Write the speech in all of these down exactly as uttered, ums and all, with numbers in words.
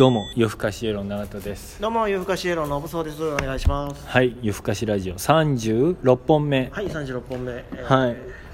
どうも夜更かしイエロー永田です。どうも夜更かしイエローの信そうです。お願いします。はい、夜更かしラジオさんじゅうろっぽんめ。はい、さんじゅうろっぽんめ、えー、はいさん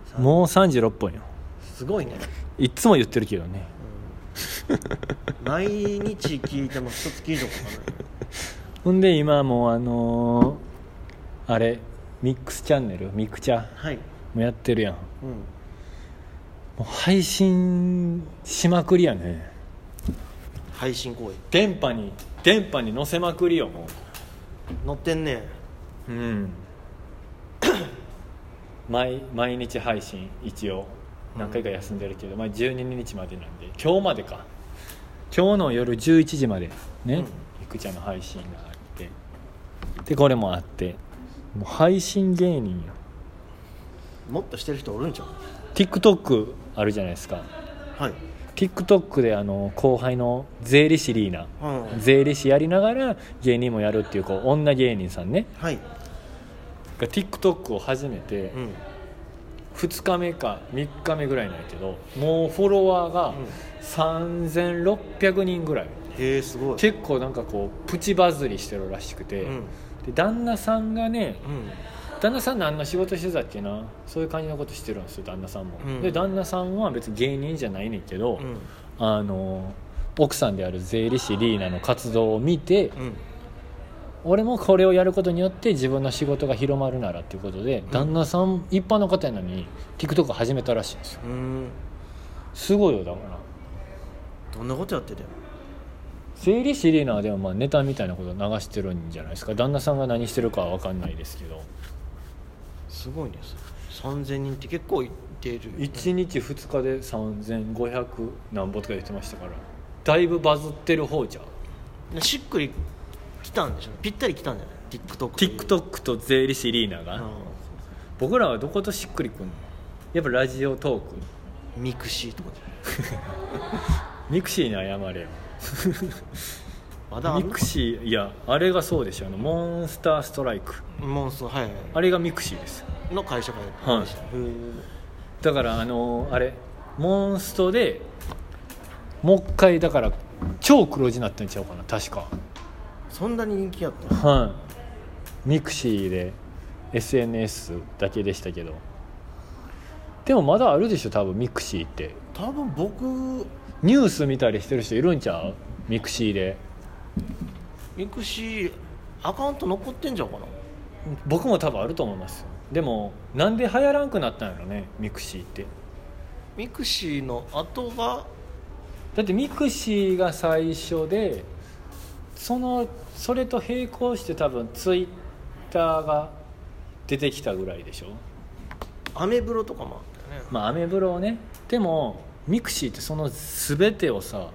じゅうろくもうさんじゅうろっぽんよ。すごいね。いつも言ってるけどね、うん、毎日聞いてもいっかげつ以上かかるほんで今もうあのー、あれミックスチャンネルミクチャ、はい、もやってるやん、うん、もう配信しまくりやね。配信行為電波に電波に乗せまくりよ。もう乗ってんね。うん。毎毎日配信、一応何回か休んでるけど、うん、まあ、じゅうににちまでなんで今日までか今日の夜じゅういちじまでね、いくちゃんの配信があってでこれもあってもう配信芸人や。もっとしてる人おるんちゃう。 TikTok あるじゃないですか。はい。TikTok であの後輩の税理士リーナ、うん、税理士やりながら芸人もやるっていう、こう女芸人さんね、はい、が TikTok を始めて、うん、ふつかめかみっかめぐらいなんやけどもうフォロワーがさんぜんろっぴゃくにんぐらい、うん、へーすごい。結構なんかこうプチバズりしてるらしくて、うん、で旦那さんがね、うん旦那さん何の仕事してたっけな、そういう感じのことしてるんですよ旦那さんも、うん、で旦那さんは別に芸人じゃないねんけど、うん、あの奥さんである税理士リーナの活動を見て、うん、俺もこれをやることによって自分の仕事が広まるならっていうことで、うん、旦那さん一般の方やのに TikTok 始めたらしいんですよ、うん、すごいよ。だからどんなことやってたよ税理士リーナは。でもまあネタみたいなこと流してるんじゃないですか。旦那さんが何してるかは分かんないですけどすごいね。さんぜんにんって結構いってる、ね、いちにちふつかでさんぜんごひゃく何本とか言ってましたから、だいぶバズってる方じゃん。しっくりきたんでしょ、ぴったりきたんじゃない TikTok, TikTok と税理士リーナが、うん、僕らはどことしっくりくんのやっぱラジオトークミクシーとかじゃんミクシーに謝れよまだミクシー、いやあれがそうでしょ、あのモンスターストライクモンスター、はい、はい、あれがミクシーですの会社からやってました、はい、だからあのー、あれモンストでもう一回だから超黒字になってんちゃうかな確か。そんなに人気やったの。はい、ミクシーで エスエヌエス だけでしたけど、でもまだあるでしょ多分ミクシーって。多分僕ニュース見たりしてる人いるんちゃうミクシーで。ミクシーアカウント残ってんじゃんかな。僕も多分あると思います。でもなんで流行らんくなったんやろねミクシーって。ミクシーの後がだってミクシーが最初で、そのそれと並行して多分ツイッターが出てきたぐらいでしょ。アメブロとかもあったよね。まあアメブロね。でもミクシーってその全てをさ、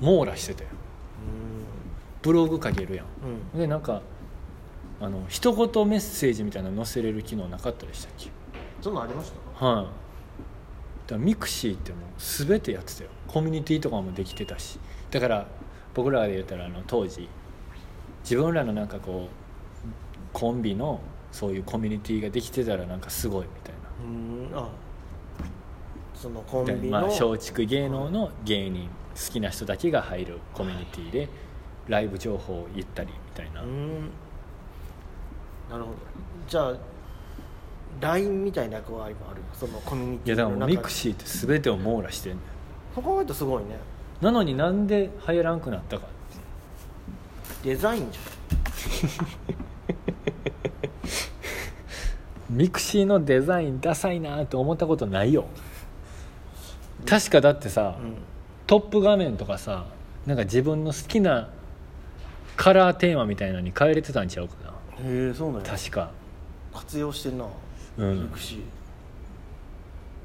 うん、網羅してたよ。ブログ書けるやん、うん、でなんかあの一言メッセージみたいなの載せれる機能なかったでしたっけ。そんなのありました。はい、あ、だからミクシーってもう全てやってたよ。コミュニティとかもできてたし、だから僕らで言ったらあの当時自分らのなんかこうコンビのそういうコミュニティができてたらなんかすごいみたいな。うん、あ、そのコンビの、まあ、松竹芸能の芸人、好きな人だけが入るコミュニティでライブ情報を言ったりみたいな。うん、なるほど。じゃあ ライン みたいな役割もある、そのコミュニティの中で。いやだからミクシーって全てを網羅してんねん。そう考えるとすごいね。なのになんで流行らんくなったかってデザインじゃんミクシーのデザインダサいなって思ったことないよ確か。だってさ、うん、トップ画面とかさなんか自分の好きなカラーテーマみたいなのに変えれてたんちゃうかな。へえ、そうなんや。確か活用してんな、うん、ミクシー。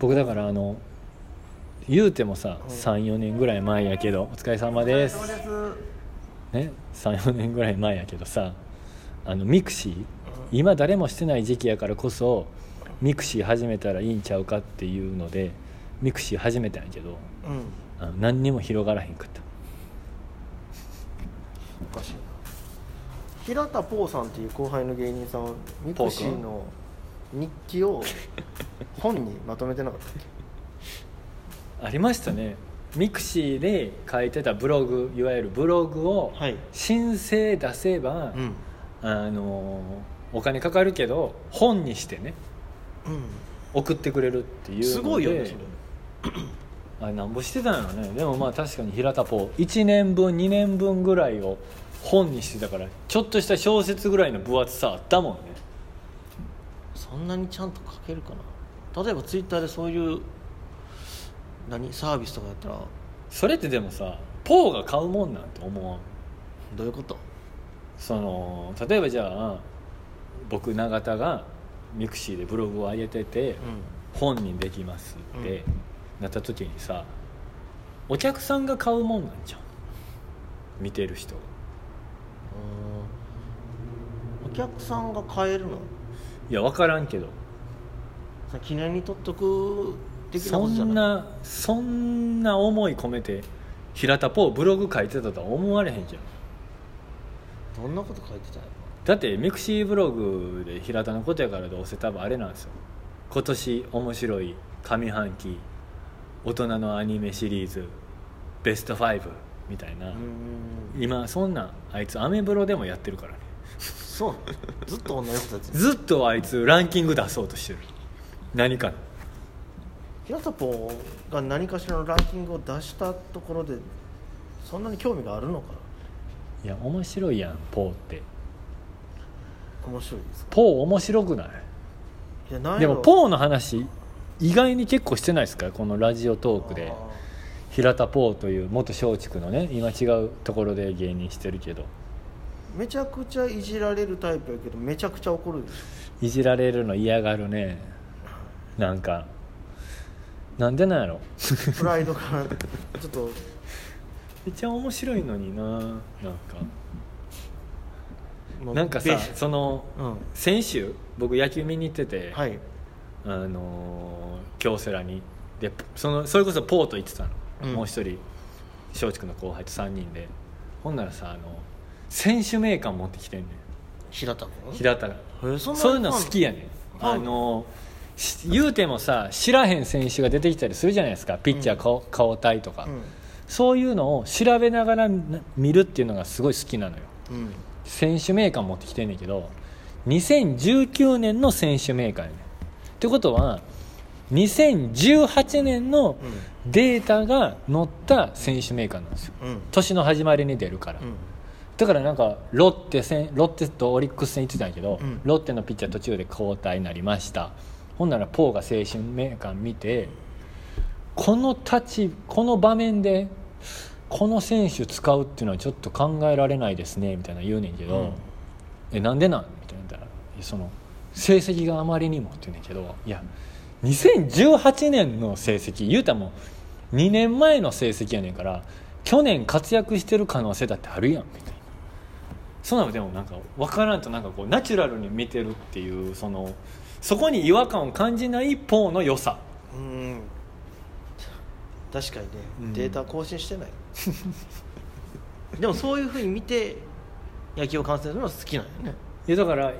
僕だからあの言うてもさ、うん、さんよねんぐらい前やけど、お疲れ様です。お疲れ様です、ね、さんよねんぐらい前やけどさ、あのミクシー、うん、今誰もしてない時期やからこそミクシー始めたらいいんちゃうかっていうのでミクシー始めたんやけど、うん、あの何にも広がらへんかった。おかしいな。平田ポーさんっていう後輩の芸人さんはミクシーの日記を本にまとめてなかったっけありましたね。ミクシーで書いてたブログ、いわゆるブログを申請出せば、はい、うん、あのお金かかるけど本にしてね、うん、送ってくれるっていうのですごいよねそれ。あれなんぼしてたのね。でもまあ確かに平田ポいちねんぶんにねんぶんぐらいを本にしてたから、ちょっとした小説ぐらいの分厚さあったもんね。そんなにちゃんと書けるかな。例えばツイッターでそういう何サービスとかやったら、それってでもさ、ポーが買うもんなんて思わん。どういうこと？その例えばじゃあ僕永田がミクシーでブログを上げてて、うん、本にできますって、うん、なった時にさ、お客さんが買うもんなんじゃん、見てる人。うん、お客さんが買えるの？いや分からんけど、さ記念に取っとく的なことじゃない。そんなそんな思い込めて平田ポーブログ書いてたとは思われへんじゃん。どんなこと書いてたの？だってミクシーブログで平田のことやから、どうせ多分あれなんですよ。今年面白い上半期大人のアニメシリーズベストファイブみたいな。うん、今そんなあいつアメブロでもやってるからね。そうずっと同じことやってる。ずっとあいつランキング出そうとしてる。何か平田ポーが何かしらのランキングを出したところでそんなに興味があるのかな。いや面白いやん、ポーって面白いですか。ポー面白くない？いやない。でもポーの話意外に結構してないですか、このラジオトークで。平田ポーという元松竹のね、今違うところで芸人してるけど、めちゃくちゃいじられるタイプやけどめちゃくちゃ怒るでしょ。いじられるの嫌がるね。なんかなんでなんやろ。プライドからちょっとめっちゃ面白いのにな。なんかなんかさ、その、うん、先週僕野球見に行ってて、はい、あの京セラにで、そのそれこそポーと行ってたの、うん、もう一人松竹の後輩とさんにんで。ほんならさ、あの選手名鑑持ってきてんねん、平田君。平田がそういうの好きやねん。あの言うてもさ、知らへん選手が出てきたりするじゃないですか、ピッチャー顔、うん、顔体とか、うん、そういうのを調べながら見るっていうのがすごい好きなのよ、うん。選手名鑑持ってきてんねんけど、にせんじゅうきゅうねんの選手名鑑やねん。ってことはにせんじゅうはちねんのデータが載った選手名鑑なんですよ、うん、年の始まりに出るから、うん、だからなんかロッテ戦、ロッテとオリックス戦行ってたんやけど、うん、ロッテのピッチャー途中で交代になりました。ほんならポーが選手名鑑見て、この立ち、この場面でこの選手使うっていうのはちょっと考えられないですねみたいな言うねんけど、うん、えなんでなんみたいな言ったら、その成績があまりにもって言うねんけど、いやにせんじゅうはちねんの成績言うたもんにねんまえの成績やねんから、去年活躍してる可能性だってあるやんみたいな。そんなのでもなんか分からんと、なんかこうナチュラルに見てるっていう、そのそこに違和感を感じないポーの良さ。うん、確かにね、うん、データ更新してないでもそういう風に見て野球を観戦するのは好きなんよね。いやだから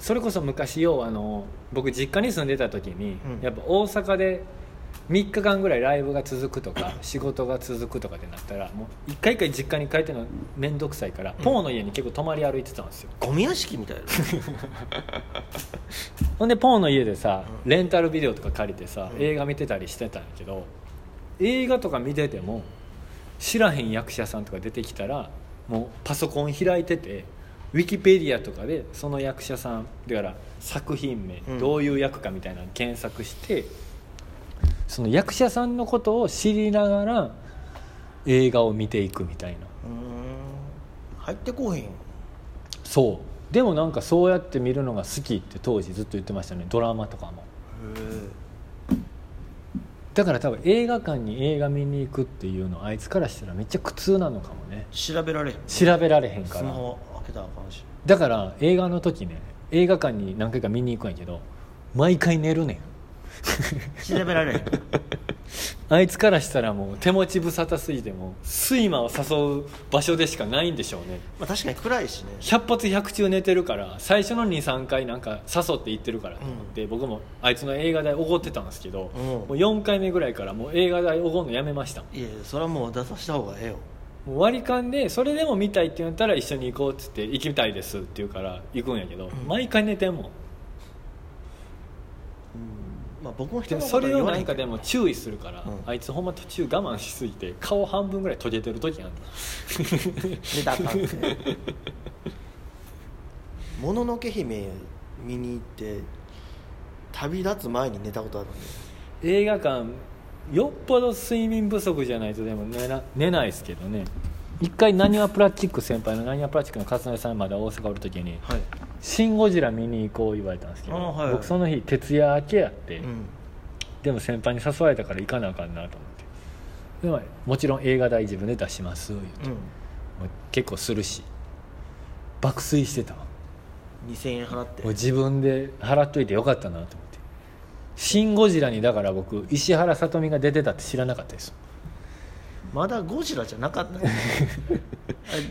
それこそ昔よ、あの僕実家に住んでた時に、うん、やっぱ大阪でみっかかんぐらいライブが続くとか仕事が続くとかってなったら、もう一回一回実家に帰ってるの面倒くさいから、うん、ポーの家に結構泊まり歩いてたんですよ。ゴミ屋敷みたいなほんでポーの家でさ、レンタルビデオとか借りてさ、うん、映画見てたりしてたんだけど、映画とか見てても知らへん役者さんとか出てきたら、もうパソコン開いててウィキペディアとかでその役者さんだから作品名、うん、どういう役かみたいなの検索して、その役者さんのことを知りながら映画を見ていくみたいな。うーん、入ってこへん。そう、でもなんかそうやって見るのが好きって当時ずっと言ってましたね、ドラマとかも。へえ。だから多分映画館に映画見に行くっていうのあいつからしたらめっちゃ苦痛なのかもね。調べられへん、調べられへんから、スマホ開けたらあかんし。だから映画の時ね、映画館に何回か見に行くんやけど、毎回寝るねん調べられへんあいつからしたらもう手持ち無沙汰すぎても睡魔を誘う場所でしかないんでしょうね、まあ、確かに暗いしね。ひゃっ発ひゃく中寝てるから、最初の に,さん 回なんか誘って行ってるからと思って、うん、僕もあいつの映画代おごってたんですけど、うん、もうよんかいめぐらいからもう映画代おごるのやめました。いやそれはもう出させた方がええよ。もう割り勘でそれでも見たいって言ったら一緒に行こうって言って、行きたいですって言うから行くんやけど、うん、毎回寝てんもん、うん、まあ、僕も人のことは言わないけど、それをなんかでも注意するから、うん、あいつほんま途中我慢しすぎて顔半分ぐらいとげてる時ある寝たらあかんってもののけ姫見に行って旅立つ前に寝たことあるんで、映画館よっぽど睡眠不足じゃないとでも 寝, な寝ないですけどね。一回なにわプラスチック先輩のなにわプラスチックの勝野さんまで大阪おるときに、はい、シンゴジラ見に行こう言われたんですけど、はいはい、僕その日徹夜明けやって、うん、でも先輩に誘われたから行かなあかんなと思って、でももちろん映画代自分で出します言って、うん、もう結構するし爆睡してたわ。にせんえん払ってもう自分で払っといてよかったなと思って。シンゴジラにだから僕石原さとみが出てたって知らなかったです。まだゴジラじゃなかった、ね、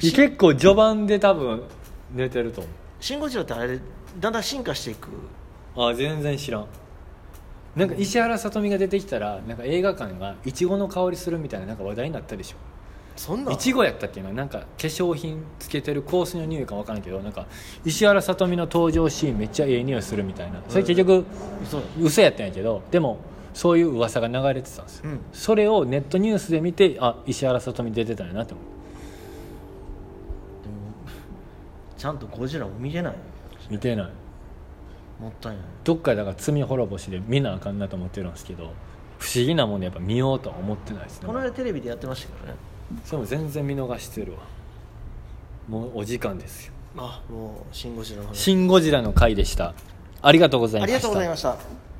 結構序盤で多分寝てると思う。シンゴジラってあれだんだん進化していく。ああ全然知らん。なんか石原さとみが出てきたらなんか映画館がイチゴの香りするみたい な, なんか話題になったでしょ。そんなイチゴやったっけな。なんか化粧品つけてる香水の匂いか分からんけど、なんか石原さとみの登場シーンめっちゃええ匂いするみたいな、それ結局嘘やったんやけど、でもそういう噂が流れてたんですよ、うん、それをネットニュースで見て、あ石原さとみ出てたんやなって思う。でもちゃんとゴジラを見れない、ね、見てない、もったいない。どっかだから罪滅ぼしで見なあかんなと思ってるんですけど、不思議なもんでやっぱ見ようとは思ってないですね。この間テレビでやってましたけどね。それも全然見逃してるわ。もうお時間ですよ。あもうシンゴジラのシンゴジラの回でした。ありがとうございました。ありがとうございました。